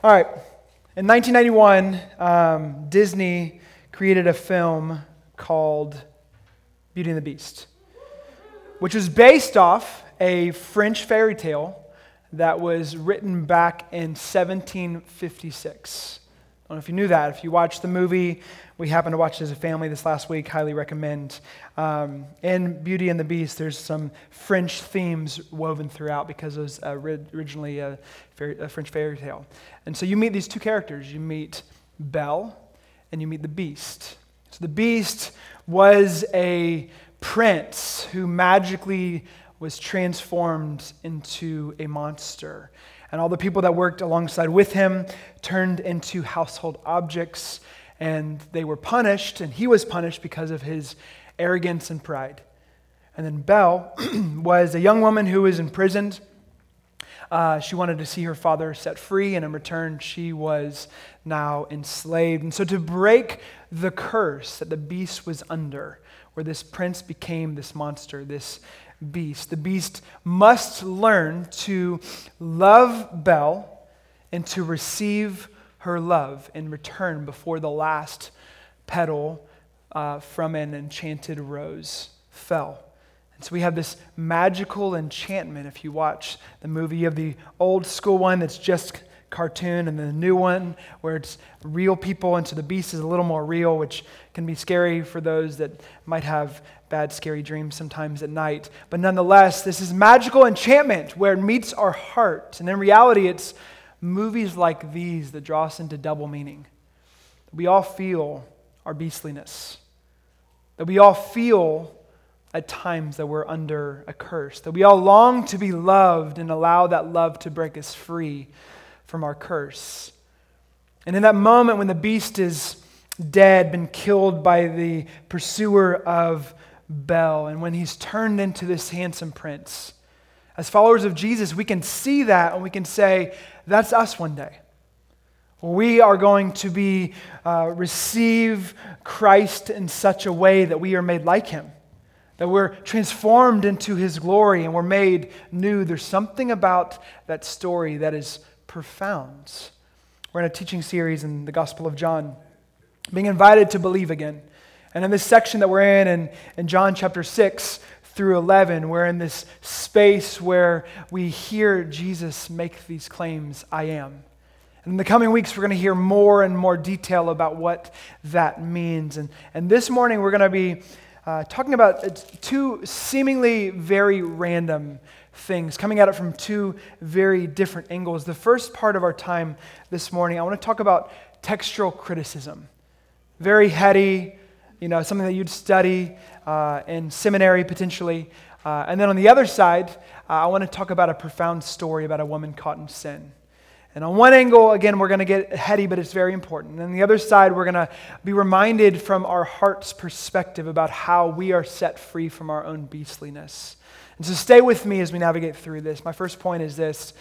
All right. In 1991, Disney created a film called Beauty and the Beast, which was based off a French fairy tale that was written back in 1756. I don't know if you knew that. If you watched the movie, we happened to watch it as a family this last week. Highly recommend. In Beauty and the Beast, there's some French themes woven throughout because it was originally a French fairy tale. And so you meet these two characters. You meet Belle and you meet the Beast. So the Beast was a prince who magically was transformed into a monster. And all the people that worked alongside with him turned into household objects, and they were punished, and he was punished because of his arrogance and pride. And then Belle was a young woman who was imprisoned. She wanted to see her father set free, and in return, she was now enslaved. And so to break the curse that the beast was under, where this prince became this monster, this beast, the beast must learn to love Belle and to receive her love in return before the last petal from an enchanted rose fell. And so we have this magical enchantment. If you watch the movie, you have the old school one that's just cartoon, and then the new one where it's real people, and so the beast is a little more real, which can be scary for those that might have bad, scary dreams sometimes at night. But nonetheless, this is magical enchantment where it meets our heart. And in reality, it's movies like these that draw us into double meaning. We all feel our beastliness. That we all feel at times that we're under a curse. That we all long to be loved and allow that love to break us free from our curse. And in that moment when the beast is dead, been killed by the pursuer of Belle, and when he's turned into this handsome prince, as followers of Jesus, we can see that and we can say, that's us one day. We are going to be receive Christ in such a way that we are made like him, that we're transformed into his glory and we're made new. There's something about that story that is profound. We're in a teaching series in the Gospel of John, being invited to believe again. And in this section that we're in John chapter 6 through 11, we're in this space where we hear Jesus make these claims, I am. And in the coming weeks, we're going to hear more and more detail about what that means. And this morning, we're going to be talking about two seemingly very random things, coming at it from two very different angles. The first part of our time this morning, I want to talk about textual criticism. Very heady, something that you'd study in seminary potentially. And then on the other side, I want to talk about a profound story about a woman caught in sin. And on one angle, again, we're going to get heady, but it's very important. And on the other side, we're going to be reminded from our heart's perspective about how we are set free from our own beastliness. And so stay with me as we navigate through this. My first point is this: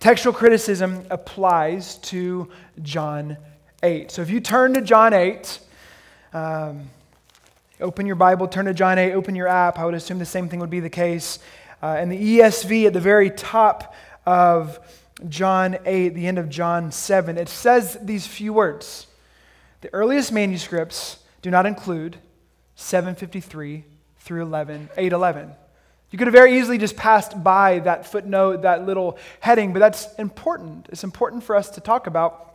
textual criticism applies to John 8. So if you turn to John 8, open your Bible, turn to John 8, open your app, I would assume the same thing would be the case. And the ESV at the very top of John 8, the end of John 7, it says these few words. The earliest manuscripts do not include 753 through 811. You could have very easily just passed by that footnote, that little heading, but that's important. It's important for us to talk about.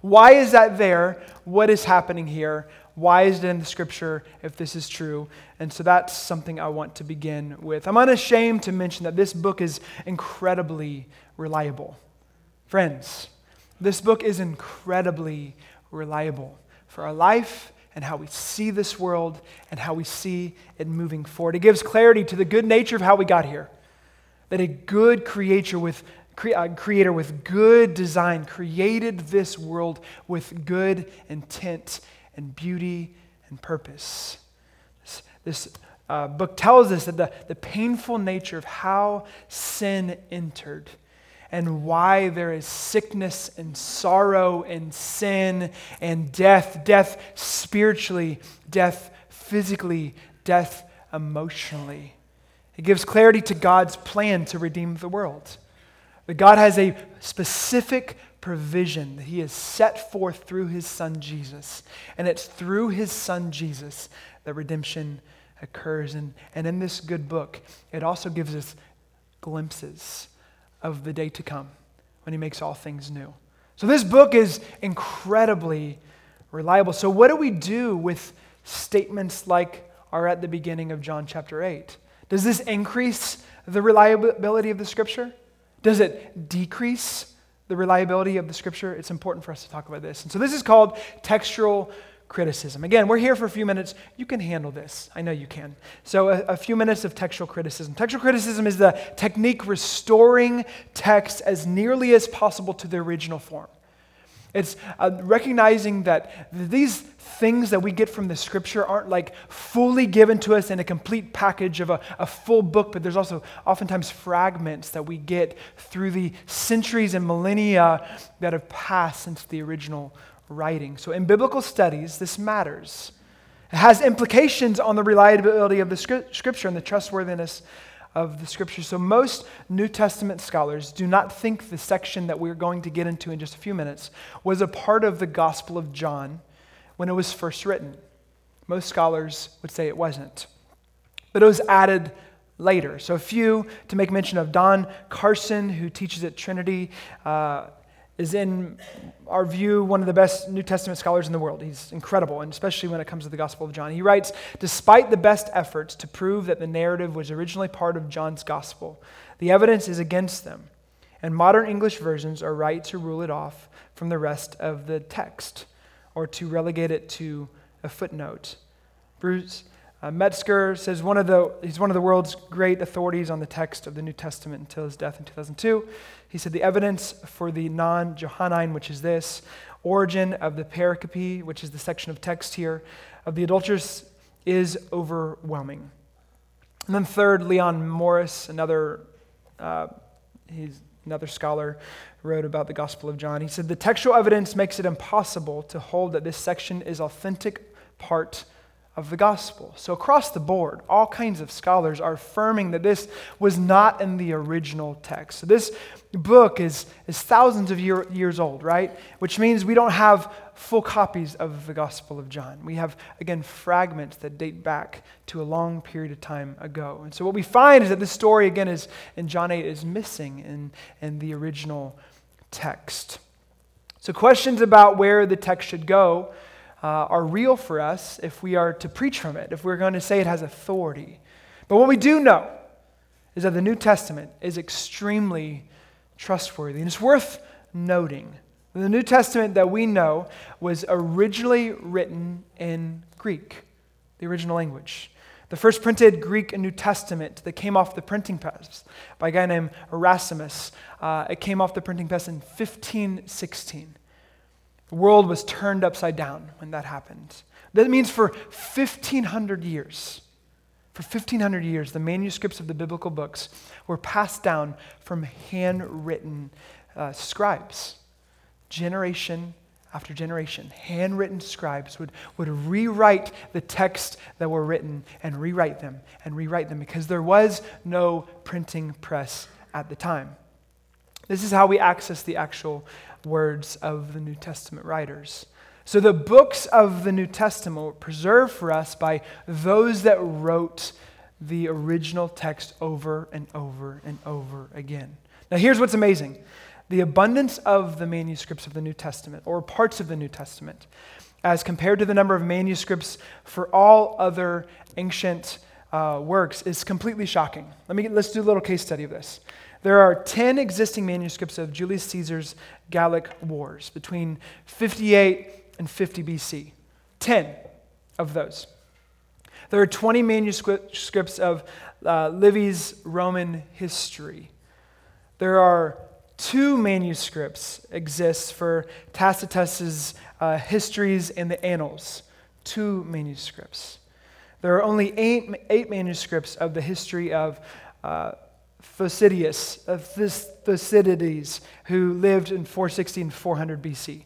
Why is that there? What is happening here? Why is it in the scripture if this is true? And so that's something I want to begin with. I'm unashamed to mention that this book is incredibly reliable. Friends, this book is incredibly reliable for our life and how we see this world, and how we see it moving forward. It gives clarity to the good nature of how we got here, that a good creator with good design created this world with good intent and beauty and purpose. This book tells us that the painful nature of how sin entered and why there is sickness and sorrow and sin and death. Death spiritually, death physically, death emotionally. It gives clarity to God's plan to redeem the world. That God has a specific provision that he has set forth through his son Jesus. And it's through his son Jesus that redemption occurs. And in this good book, it also gives us glimpses of the day to come when he makes all things new. So this book is incredibly reliable. So what do we do with statements like are at the beginning of John chapter 8? Does this increase the reliability of the scripture? Does it decrease the reliability of the scripture? It's important for us to talk about this. And so this is called textual criticism. Again, we're here for a few minutes. You can handle this. I know you can. So a few minutes of textual criticism. Textual criticism is the technique restoring text as nearly as possible to the original form. It's recognizing that these things that we get from the scripture aren't like fully given to us in a complete package of a full book, but there's also oftentimes fragments that we get through the centuries and millennia that have passed since the original writing. So in biblical studies, this matters. It has implications on the reliability of the scripture and the trustworthiness of the scripture. So most New Testament scholars do not think the section that we're going to get into in just a few minutes was a part of the Gospel of John when it was first written. Most scholars would say it wasn't, but it was added later. So a few to make mention of: Don Carson, who teaches at Trinity, is in our view one of the best New Testament scholars in the world. He's incredible, and especially when it comes to the Gospel of John. He writes, despite the best efforts to prove that the narrative was originally part of John's Gospel, the evidence is against them, and modern English versions are right to rule it off from the rest of the text or to relegate it to a footnote. Bruce Metzger says he's one of the world's great authorities on the text of the New Testament until his death in 2002. He said the evidence for the non-Johannine, which is this, origin of the pericope, which is the section of text here, of the adulteress is overwhelming. And then third, Leon Morris, another scholar, wrote about the Gospel of John. He said the textual evidence makes it impossible to hold that this section is authentic part of the gospel. So across the board, all kinds of scholars are affirming that this was not in the original text. So this book is thousands of years old, right? Which means we don't have full copies of the Gospel of John. We have, again, fragments that date back to a long period of time ago. And so what we find is that this story, again, is in John 8 is missing in the original text. So questions about where the text should go are real for us if we are to preach from it, if we're going to say it has authority. But what we do know is that the New Testament is extremely trustworthy. And it's worth noting that the New Testament that we know was originally written in Greek, the original language. The first printed Greek New Testament that came off the printing press by a guy named Erasmus, it came off the printing press in 1516. The world was turned upside down when that happened. That means for 1,500 years, the manuscripts of the biblical books were passed down from handwritten scribes. Generation after generation, handwritten scribes would rewrite the texts that were written and rewrite them because there was no printing press at the time. This is how we access the actual words of the New Testament writers. So the books of the New Testament were preserved for us by those that wrote the original text over and over and over again. Now here's what's amazing. The abundance of the manuscripts of the New Testament, or parts of the New Testament, as compared to the number of manuscripts for all other ancient works, is completely shocking. Let's do a little case study of this. There are 10 existing manuscripts of Julius Caesar's Gallic Wars between 58 and 50 BC. 10 of those. There are 20 manuscripts of Livy's Roman History. There are 2 manuscripts exist for Tacitus's Histories and the Annals. 2 manuscripts. There are only 8 manuscripts of the history of Thucydides, who lived in 460 and 400 BC.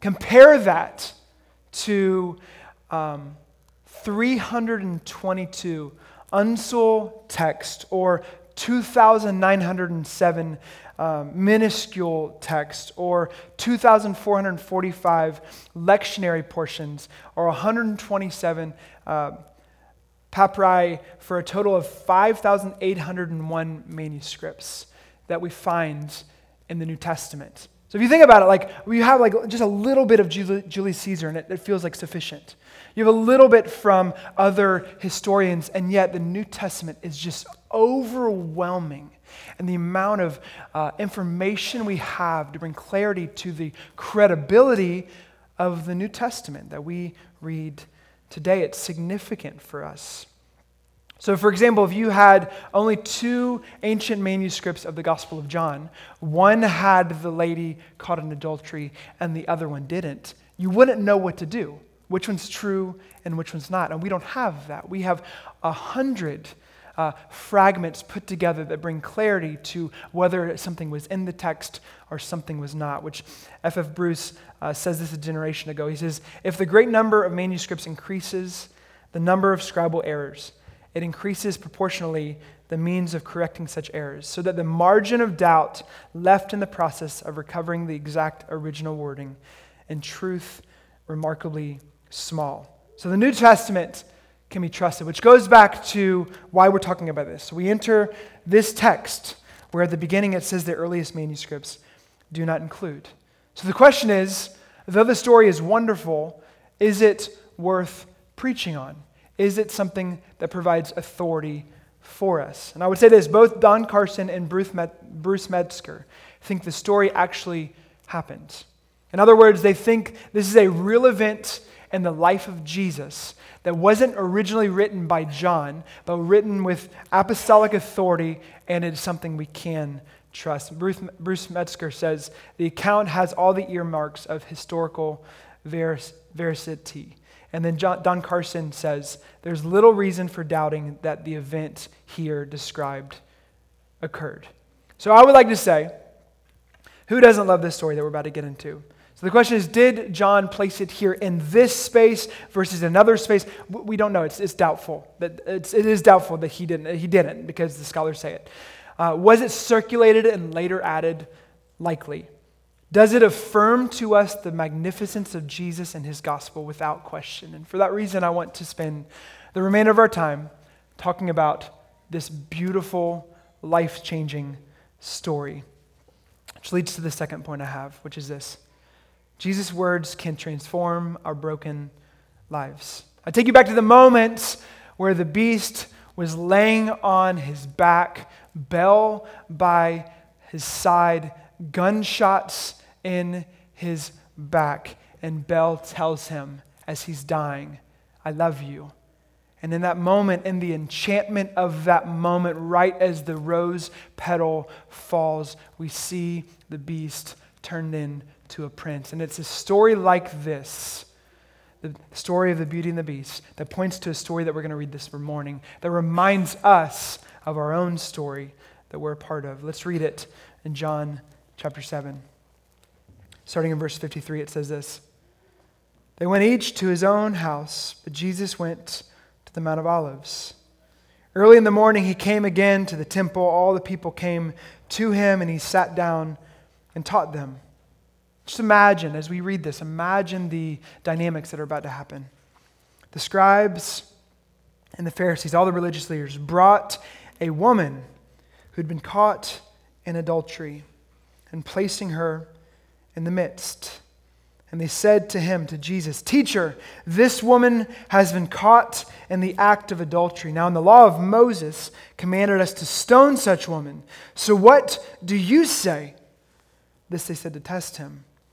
Compare that to 322 uncial texts, or 2,907 minuscule text, or 2,445 lectionary portions, or 127 papyri, for a total of 5,801 manuscripts that we find in the New Testament. So if you think about it, like we have like just a little bit of Julius Caesar, and it feels like sufficient. You have a little bit from other historians, and yet the New Testament is just overwhelming. And the amount of information we have to bring clarity to the credibility of the New Testament that we read today, it's significant for us. So for example, if you had only two ancient manuscripts of the Gospel of John, one had the lady caught in adultery and the other one didn't, you wouldn't know what to do. Which one's true and which one's not? And we don't have that. We have 100 fragments put together that bring clarity to whether something was in the text or something was not, which F.F. Bruce says this a generation ago. He says, if the great number of manuscripts increases the number of scribal errors, it increases proportionally the means of correcting such errors, so that the margin of doubt left in the process of recovering the exact original wording, in truth, remarkably small. So the New Testament can be trusted, which goes back to why we're talking about this. So we enter this text where at the beginning it says the earliest manuscripts do not include. So the question is, though the story is wonderful, is it worth preaching on? Is it something that provides authority for us? And I would say this, both Don Carson and Bruce Metzger think the story actually happened. In other words, they think this is a real event in the life of Jesus that wasn't originally written by John, but written with apostolic authority, and it's something we can trust. Bruce Metzger says, the account has all the earmarks of historical veracity. And then Don Carson says, there's little reason for doubting that the event here described occurred. So I would like to say, who doesn't love this story that we're about to get into? So the question is, did John place it here in this space versus another space? We don't know. It's doubtful. It is doubtful that he didn't, because the scholars say it. Was it circulated and later added? Likely. Does it affirm to us the magnificence of Jesus and his gospel? Without question. And for that reason, I want to spend the remainder of our time talking about this beautiful, life-changing story. Which leads to the second point I have, which is this. Jesus' words can transform our broken lives. I take you back to the moment where the beast was laying on his back, bell by his side, gunshots in his back. And Bell tells him as he's dying, I love you. And in that moment, in the enchantment of that moment, right as the rose petal falls, we see the beast turned into a prince. And it's a story like this, the story of the Beauty and the Beast, that points to a story that we're going to read this morning, that reminds us of our own story that we're a part of. Let's read it in John chapter 7. Starting in verse 53, it says this. They went each to his own house, but Jesus went to the Mount of Olives. Early in the morning, he came again to the temple. All the people came to him, and he sat down and taught them. Just imagine, as we read this, imagine the dynamics that are about to happen. The scribes and the Pharisees, all the religious leaders, brought a woman who'd been caught in adultery, and placing her in the midst. And they said to him, to Jesus, Teacher, this woman has been caught in the act of adultery. Now in the law of Moses commanded us to stone such woman. So what do you say? This they said to test him,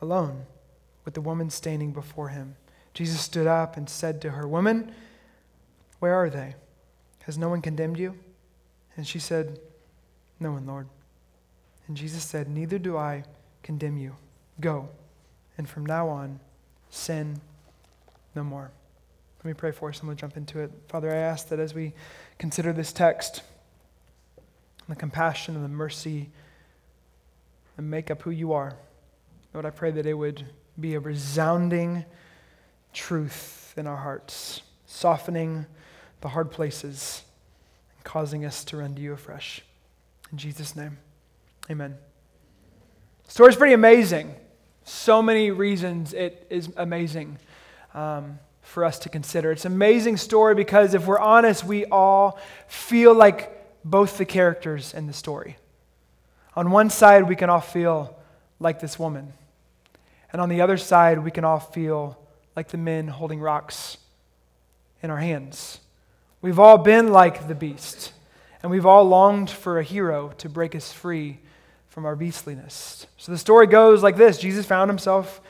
alone with the woman standing before him. Jesus stood up and said to her, Woman, where are they? Has no one condemned you? And she said, No one, Lord. And Jesus said, neither do I condemn you. Go, and from now on, sin no more. Let me pray for us and we'll jump into it. Father, I ask that as we consider this text, the compassion and the mercy and make up who you are, Lord, I pray that it would be a resounding truth in our hearts, softening the hard places and causing us to run to you afresh. In Jesus' name, amen. The story's pretty amazing. So many reasons it is amazing for us to consider. It's an amazing story because if we're honest, we all feel like both the characters in the story. On one side, we can all feel like this woman. And on the other side, we can all feel like the men holding rocks in our hands. We've all been like the beast, and we've all longed for a hero to break us free from our beastliness. So the story goes like this. Jesus found himself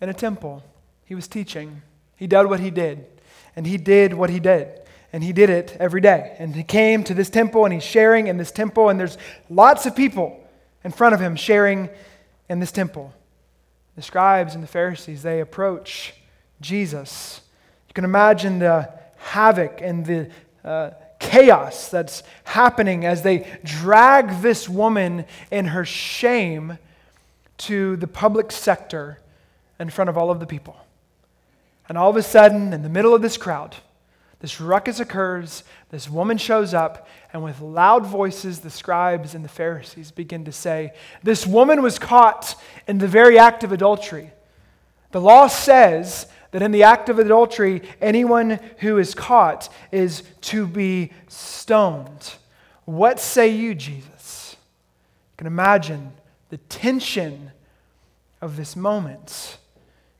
in a temple. He was teaching. He did what he did, and he did what he did. And he did it every day. And he came to this temple and he's sharing in this temple. And there's lots of people in front of him sharing in this temple. The scribes and the Pharisees, they approach Jesus. You can imagine the havoc and the chaos that's happening as they drag this woman in her shame to the public sector in front of all of the people. And all of a sudden, in the middle of this crowd, this ruckus occurs, this woman shows up, and with loud voices, the scribes and the Pharisees begin to say, this woman was caught in the very act of adultery. The law says that in the act of adultery, anyone who is caught is to be stoned. What say you, Jesus? You can imagine the tension of this moment.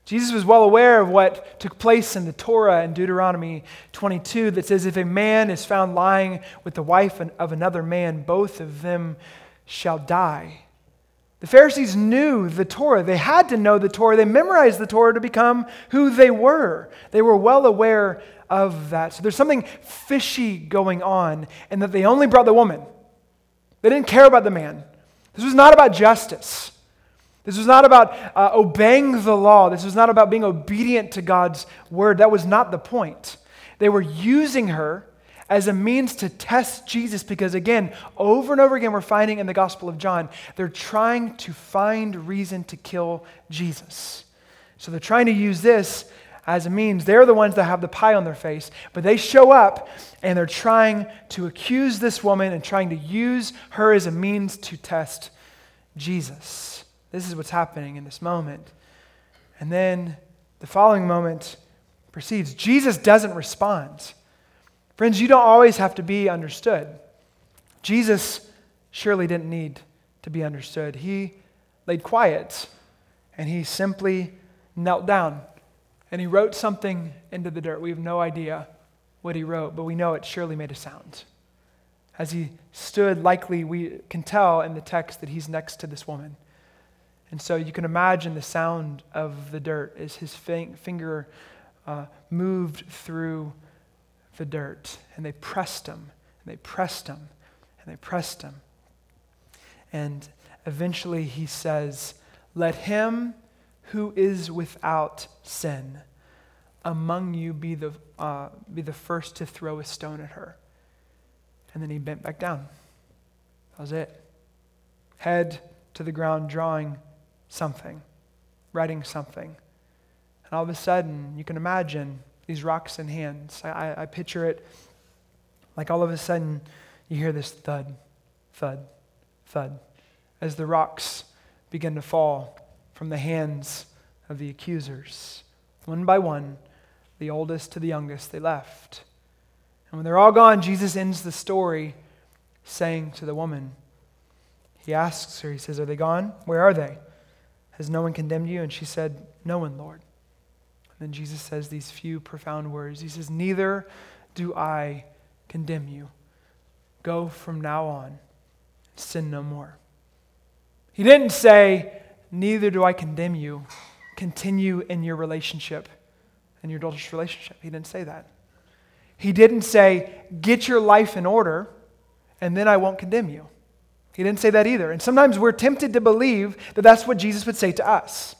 Jesus was well aware of what took place in the Torah in Deuteronomy 22 that says, if a man is found lying with the wife of another man, both of them shall die. The Pharisees knew the Torah. They had to know the Torah. They memorized the Torah to become who they were. They were well aware of that. So there's something fishy going on in that they only brought the woman. They didn't care about the man. This was not about justice. This was not about obeying the law. This was not about being obedient to God's word. That was not the point. They were using her as a means to test Jesus because, again, over and over again, we're finding in the Gospel of John, they're trying to find reason to kill Jesus. So they're trying to use this as a means. They're the ones that have the pie on their face, but they show up and they're trying to accuse this woman and trying to use her as a means to test Jesus. This is what's happening in this moment. And then the following moment proceeds. Jesus doesn't respond. Friends, you don't always have to be understood. Jesus surely didn't need to be understood. He laid quiet, and he simply knelt down, and he wrote something into the dirt. We have no idea what he wrote, but we know it surely made a sound. As he stood, likely we can tell in the text that he's next to this woman. And so you can imagine the sound of the dirt as his finger moved through the dirt. And they pressed him, and they pressed him, and they pressed him. And eventually he says, let him who is without sin among you be the first to throw a stone at her. And then he bent back down. That was it. Head to the ground, drawing something, writing something. And all of a sudden, you can imagine these rocks in hands. I picture it like all of a sudden you hear this thud, thud, thud as the rocks begin to fall from the hands of the accusers. One by one, the oldest to the youngest, they left. And when they're all gone, Jesus ends the story saying to the woman, he asks her, he says, are they gone? Where are they? Has no one condemned you? And she said, no one, Lord. And then Jesus says these few profound words. He says, neither do I condemn you. Go from now on, sin no more. He didn't say, neither do I condemn you. Continue in your relationship, in your adulterous relationship. He didn't say that. He didn't say, get your life in order, and then I won't condemn you. He didn't say that either. And sometimes we're tempted to believe that that's what Jesus would say to us.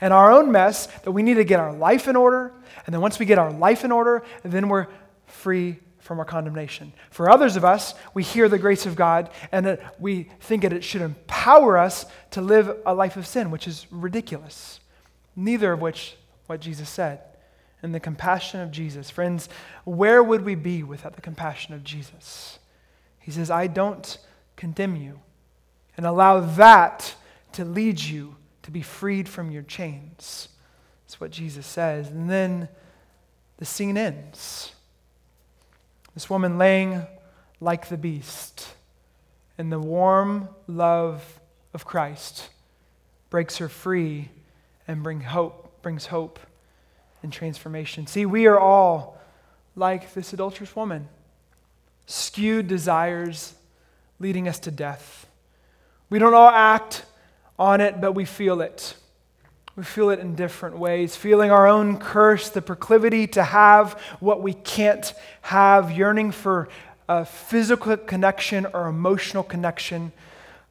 And our own mess, that we need to get our life in order, and then once we get our life in order, then we're free from our condemnation. For others of us, we hear the grace of God, and we think that it should empower us to live a life of sin, which is ridiculous. Neither of which what Jesus said. And the compassion of Jesus. Friends, where would we be without the compassion of Jesus? He says, I don't condemn you. And allow that to lead you to be freed from your chains. That's what Jesus says. And then the scene ends. This woman laying like the beast in the warm love of Christ breaks her free and brings hope and transformation. See, we are all like this adulterous woman. Skewed desires leading us to death. We don't all act on it, but we feel it. We feel it in different ways, feeling our own curse, the proclivity to have what we can't have, yearning for a physical connection or emotional connection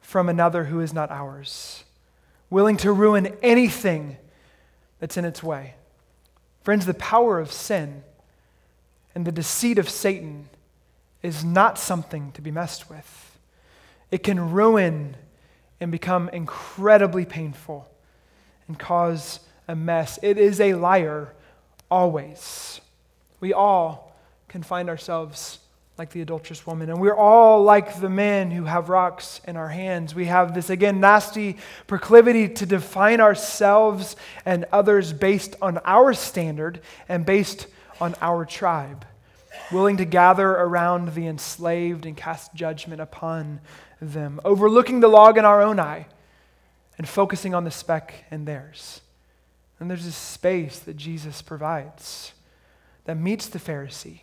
from another who is not ours, willing to ruin anything that's in its way. Friends, the power of sin and the deceit of Satan is not something to be messed with. It can ruin and become incredibly painful and cause a mess. It is a liar always. We all can find ourselves like the adulterous woman, and we're all like the men who have rocks in our hands. We have this, again, nasty proclivity to define ourselves and others based on our standard and based on our tribe, willing to gather around the enslaved and cast judgment upon them, overlooking the log in our own eye, and focusing on the speck in theirs. And there's this space that Jesus provides that meets the Pharisee,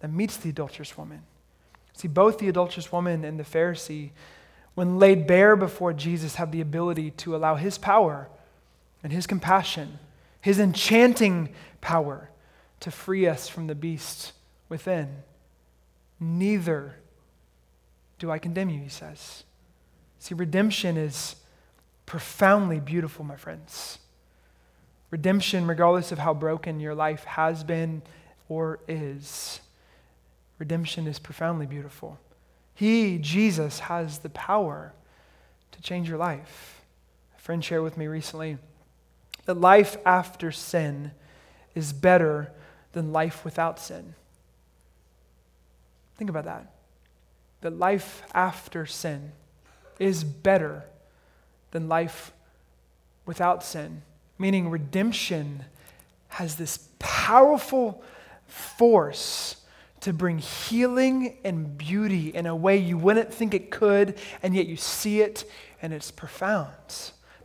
that meets the adulterous woman. See, both the adulterous woman and the Pharisee, when laid bare before Jesus, have the ability to allow his power and his compassion, his enchanting power, to free us from the beast within. Neither do I condemn you, he says. See, redemption is profoundly beautiful, my friends. Redemption, regardless of how broken your life has been or is, redemption is profoundly beautiful. He, Jesus, has the power to change your life. A friend shared with me recently that life after sin is better than life without sin. Think about that. That life after sin is better than life without sin. Meaning redemption has this powerful force to bring healing and beauty in a way you wouldn't think it could, and yet you see it, and it's profound.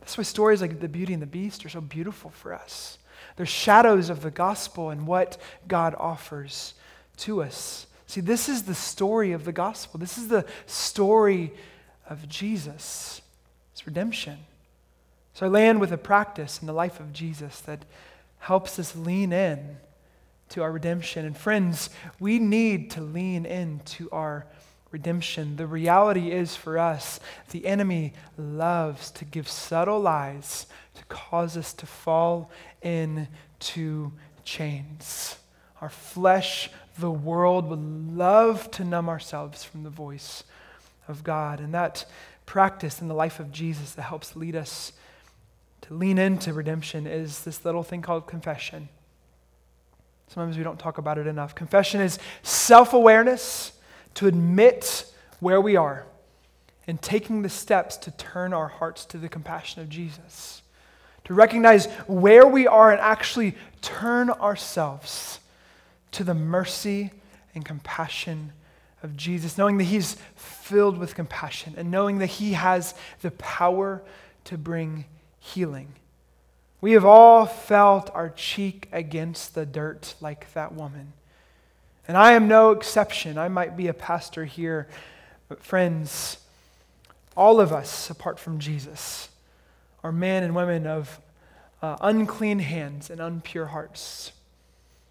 That's why stories like the Beauty and the Beast are so beautiful for us. They're shadows of the gospel and what God offers to us. See, this is the story of the gospel. This is the story of Jesus. It's redemption. So I land with a practice in the life of Jesus that helps us lean in to our redemption. And friends, we need to lean into our redemption. The reality is for us, the enemy loves to give subtle lies to cause us to fall into chains. Our flesh, the world, would love to numb ourselves from the voice of God. And that practice in the life of Jesus that helps lead us to lean into redemption is this little thing called confession. Sometimes we don't talk about it enough. Confession is self-awareness to admit where we are and taking the steps to turn our hearts to the compassion of Jesus, to recognize where we are and actually turn ourselves to the mercy and compassion of Jesus, knowing that he's filled with compassion and knowing that he has the power to bring healing. We have all felt our cheek against the dirt like that woman. And I am no exception. I might be a pastor here, but friends, all of us, apart from Jesus, are men and women of unclean hands and impure hearts.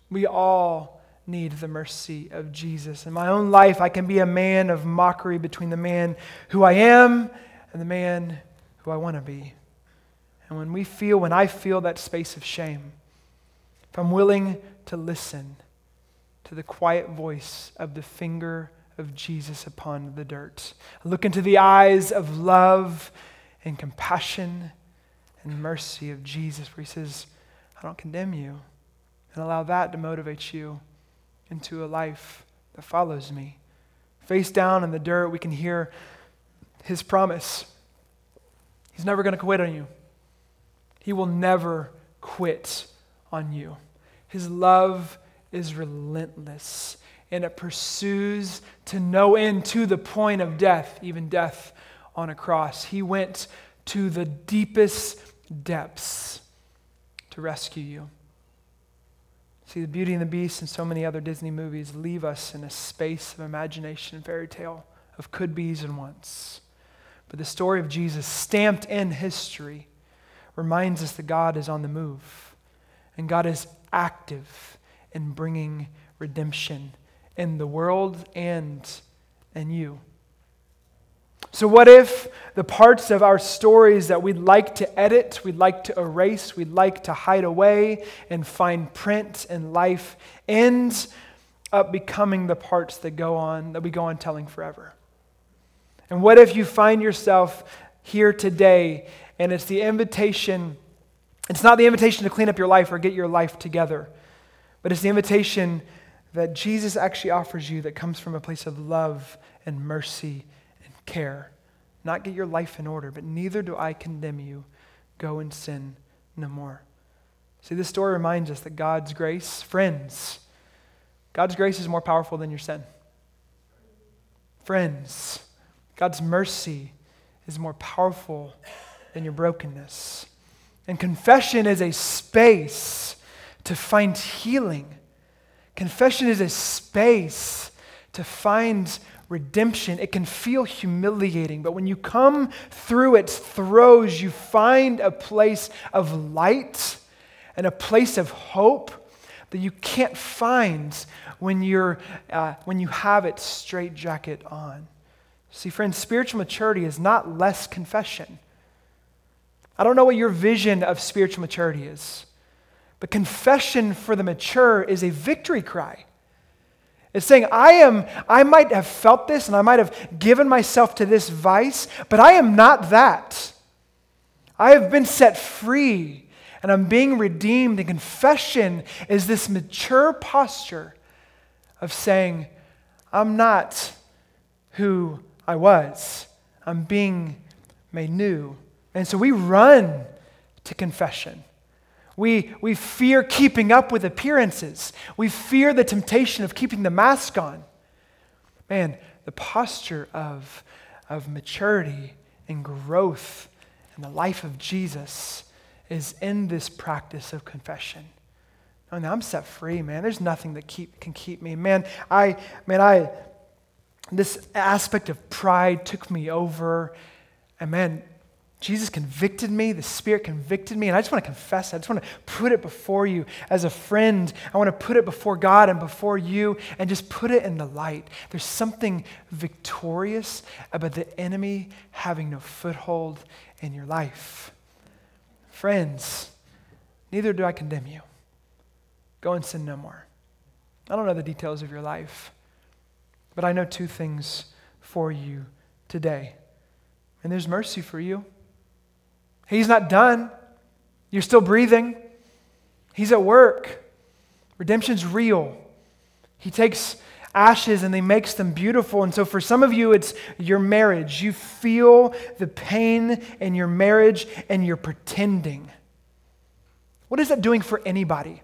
We all need the mercy of Jesus. In my own life, I can be a man of mockery between the man who I am and the man who I want to be. And when I feel that space of shame, if I'm willing to listen to the quiet voice of the finger of Jesus upon the dirt, I look into the eyes of love and compassion and mercy of Jesus, where he says, I don't condemn you, and allow that to motivate you into a life that follows me. Face down in the dirt, we can hear his promise. He's never going to quit on you. He will never quit on you. His love is relentless, and it pursues to no end, to the point of death, even death on a cross. He went to the deepest depths to rescue you. See, the Beauty and the Beast and so many other Disney movies leave us in a space of imagination and fairy tale of could-be's and wants. But the story of Jesus, stamped in history, reminds us that God is on the move, and God is active in bringing redemption in the world and in you. So what if the parts of our stories that we'd like to edit, we'd like to erase, we'd like to hide away and find print in life end up becoming the parts that we go on telling forever? And what if you find yourself here today and it's not the invitation to clean up your life or get your life together, but it's the invitation that Jesus actually offers you that comes from a place of love and mercy care, not get your life in order, but neither do I condemn you. Go and sin no more. See, this story reminds us that God's grace, friends, God's grace is more powerful than your sin. Friends, God's mercy is more powerful than your brokenness. And confession is a space to find healing. Confession is a space to find redemption. It can feel humiliating, but when you come through its throes, you find a place of light and a place of hope that you can't find when you have its straitjacket on. See, friends, spiritual maturity is not less confession. I don't know what your vision of spiritual maturity is, but confession for the mature is a victory cry. It's saying, I might have felt this and I might have given myself to this vice, but I am not that. I have been set free and I'm being redeemed. And confession is this mature posture of saying, I'm not who I was. I'm being made new. And so we run to confession. We fear keeping up with appearances. We fear the temptation of keeping the mask on. Man, the posture of maturity and growth in the life of Jesus is in this practice of confession. Oh, now I'm set free, man. There's nothing that can keep me. Man, this aspect of pride took me over, and man, Jesus convicted me, the Spirit convicted me, and I just want to confess it. I just want to put it before you as a friend. I want to put it before God and before you and just put it in the light. There's something victorious about the enemy having no foothold in your life. Friends, neither do I condemn you. Go and sin no more. I don't know the details of your life, but I know two things for you today. And there's mercy for you. He's not done. You're still breathing. He's at work. Redemption's real. He takes ashes and he makes them beautiful. And so for some of you, it's your marriage. You feel the pain in your marriage and you're pretending. What is that doing for anybody?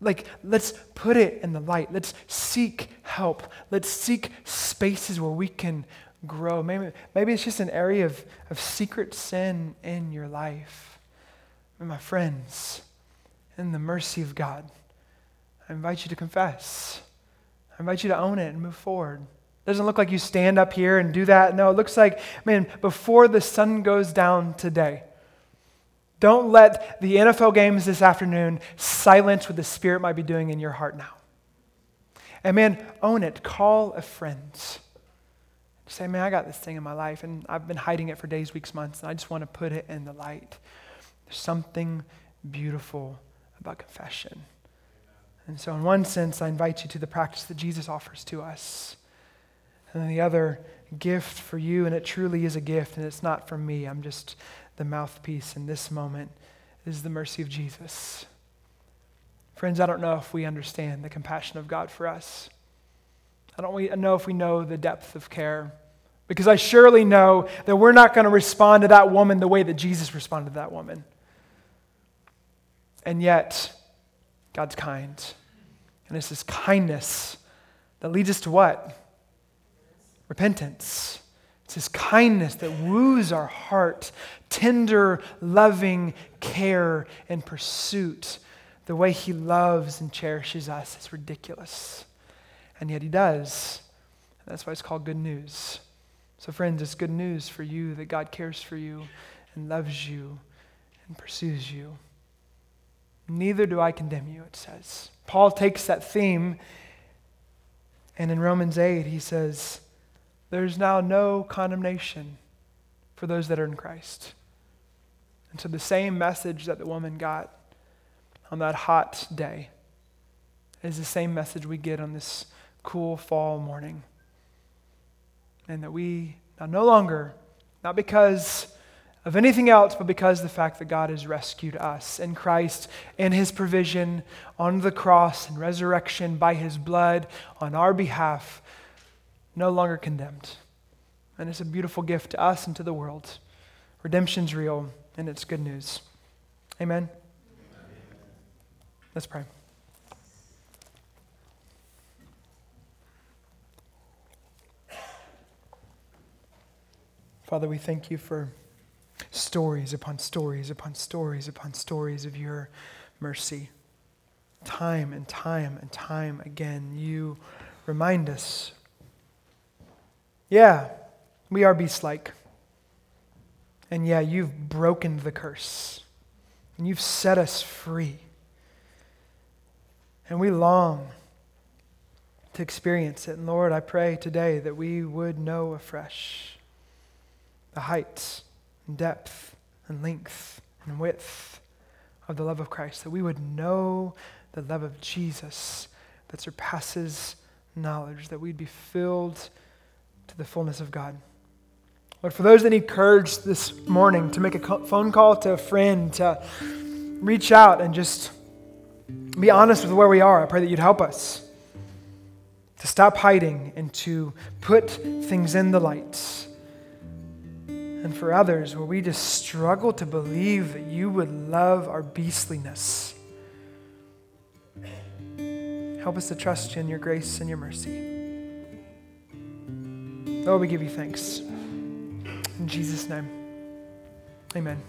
Like, let's put it in the light. Let's seek help. Let's seek spaces where we can grow. Maybe it's just an area of secret sin in your life. And my friends, in the mercy of God, I invite you to confess. I invite you to own it and move forward. It doesn't look like you stand up here and do that. No, it looks like, man, before the sun goes down today, Don't let the NFL games this afternoon silence what the Spirit might be doing in your heart now. And man, own it. Call a friend. Say, man, I got this thing in my life, and I've been hiding it for days, weeks, months, and I just want to put it in the light. There's something beautiful about confession. And so in one sense, I invite you to the practice that Jesus offers to us. And the other gift for you, and it truly is a gift, and it's not from me. I'm just the mouthpiece in this moment, is the mercy of Jesus. Friends, I don't know if we understand the compassion of God for us. I don't know if we know the depth of care, because I surely know that we're not going to respond to that woman the way that Jesus responded to that woman. And yet, God's kind. And it's His kindness that leads us to what? Repentance. It's His kindness that woos our heart, tender, loving care and pursuit. The way He loves and cherishes us is ridiculous. And yet He does. And that's why it's called good news. So friends, it's good news for you that God cares for you and loves you and pursues you. Neither do I condemn you, it says. Paul takes that theme, and in Romans 8 he says, there's now no condemnation for those that are in Christ. And so the same message that the woman got on that hot day is the same message we get on this cool fall morning. And that we now no longer, not because of anything else, but because of the fact that God has rescued us in Christ, in His provision, on the cross and resurrection, by His blood, on our behalf, no longer condemned. And it's a beautiful gift to us and to the world. Redemption's real, and it's good news. Amen? Amen. Let's pray. Father, we thank You for stories upon stories upon stories upon stories of Your mercy. Time and time and time again, You remind us, yeah, we are beast-like. And yeah, You've broken the curse. And You've set us free. And we long to experience it. And Lord, I pray today that we would know afresh the heights and depth and length and width of the love of Christ, that we would know the love of Jesus that surpasses knowledge, that we'd be filled to the fullness of God. Lord, for those that need courage this morning to make a phone call to a friend, to reach out and just be honest with where we are, I pray that You'd help us to stop hiding and to put things in the light. And for others, where we just struggle to believe that You would love our beastliness, help us to trust You in Your grace and Your mercy. Lord, we give You thanks. In Jesus' name, amen.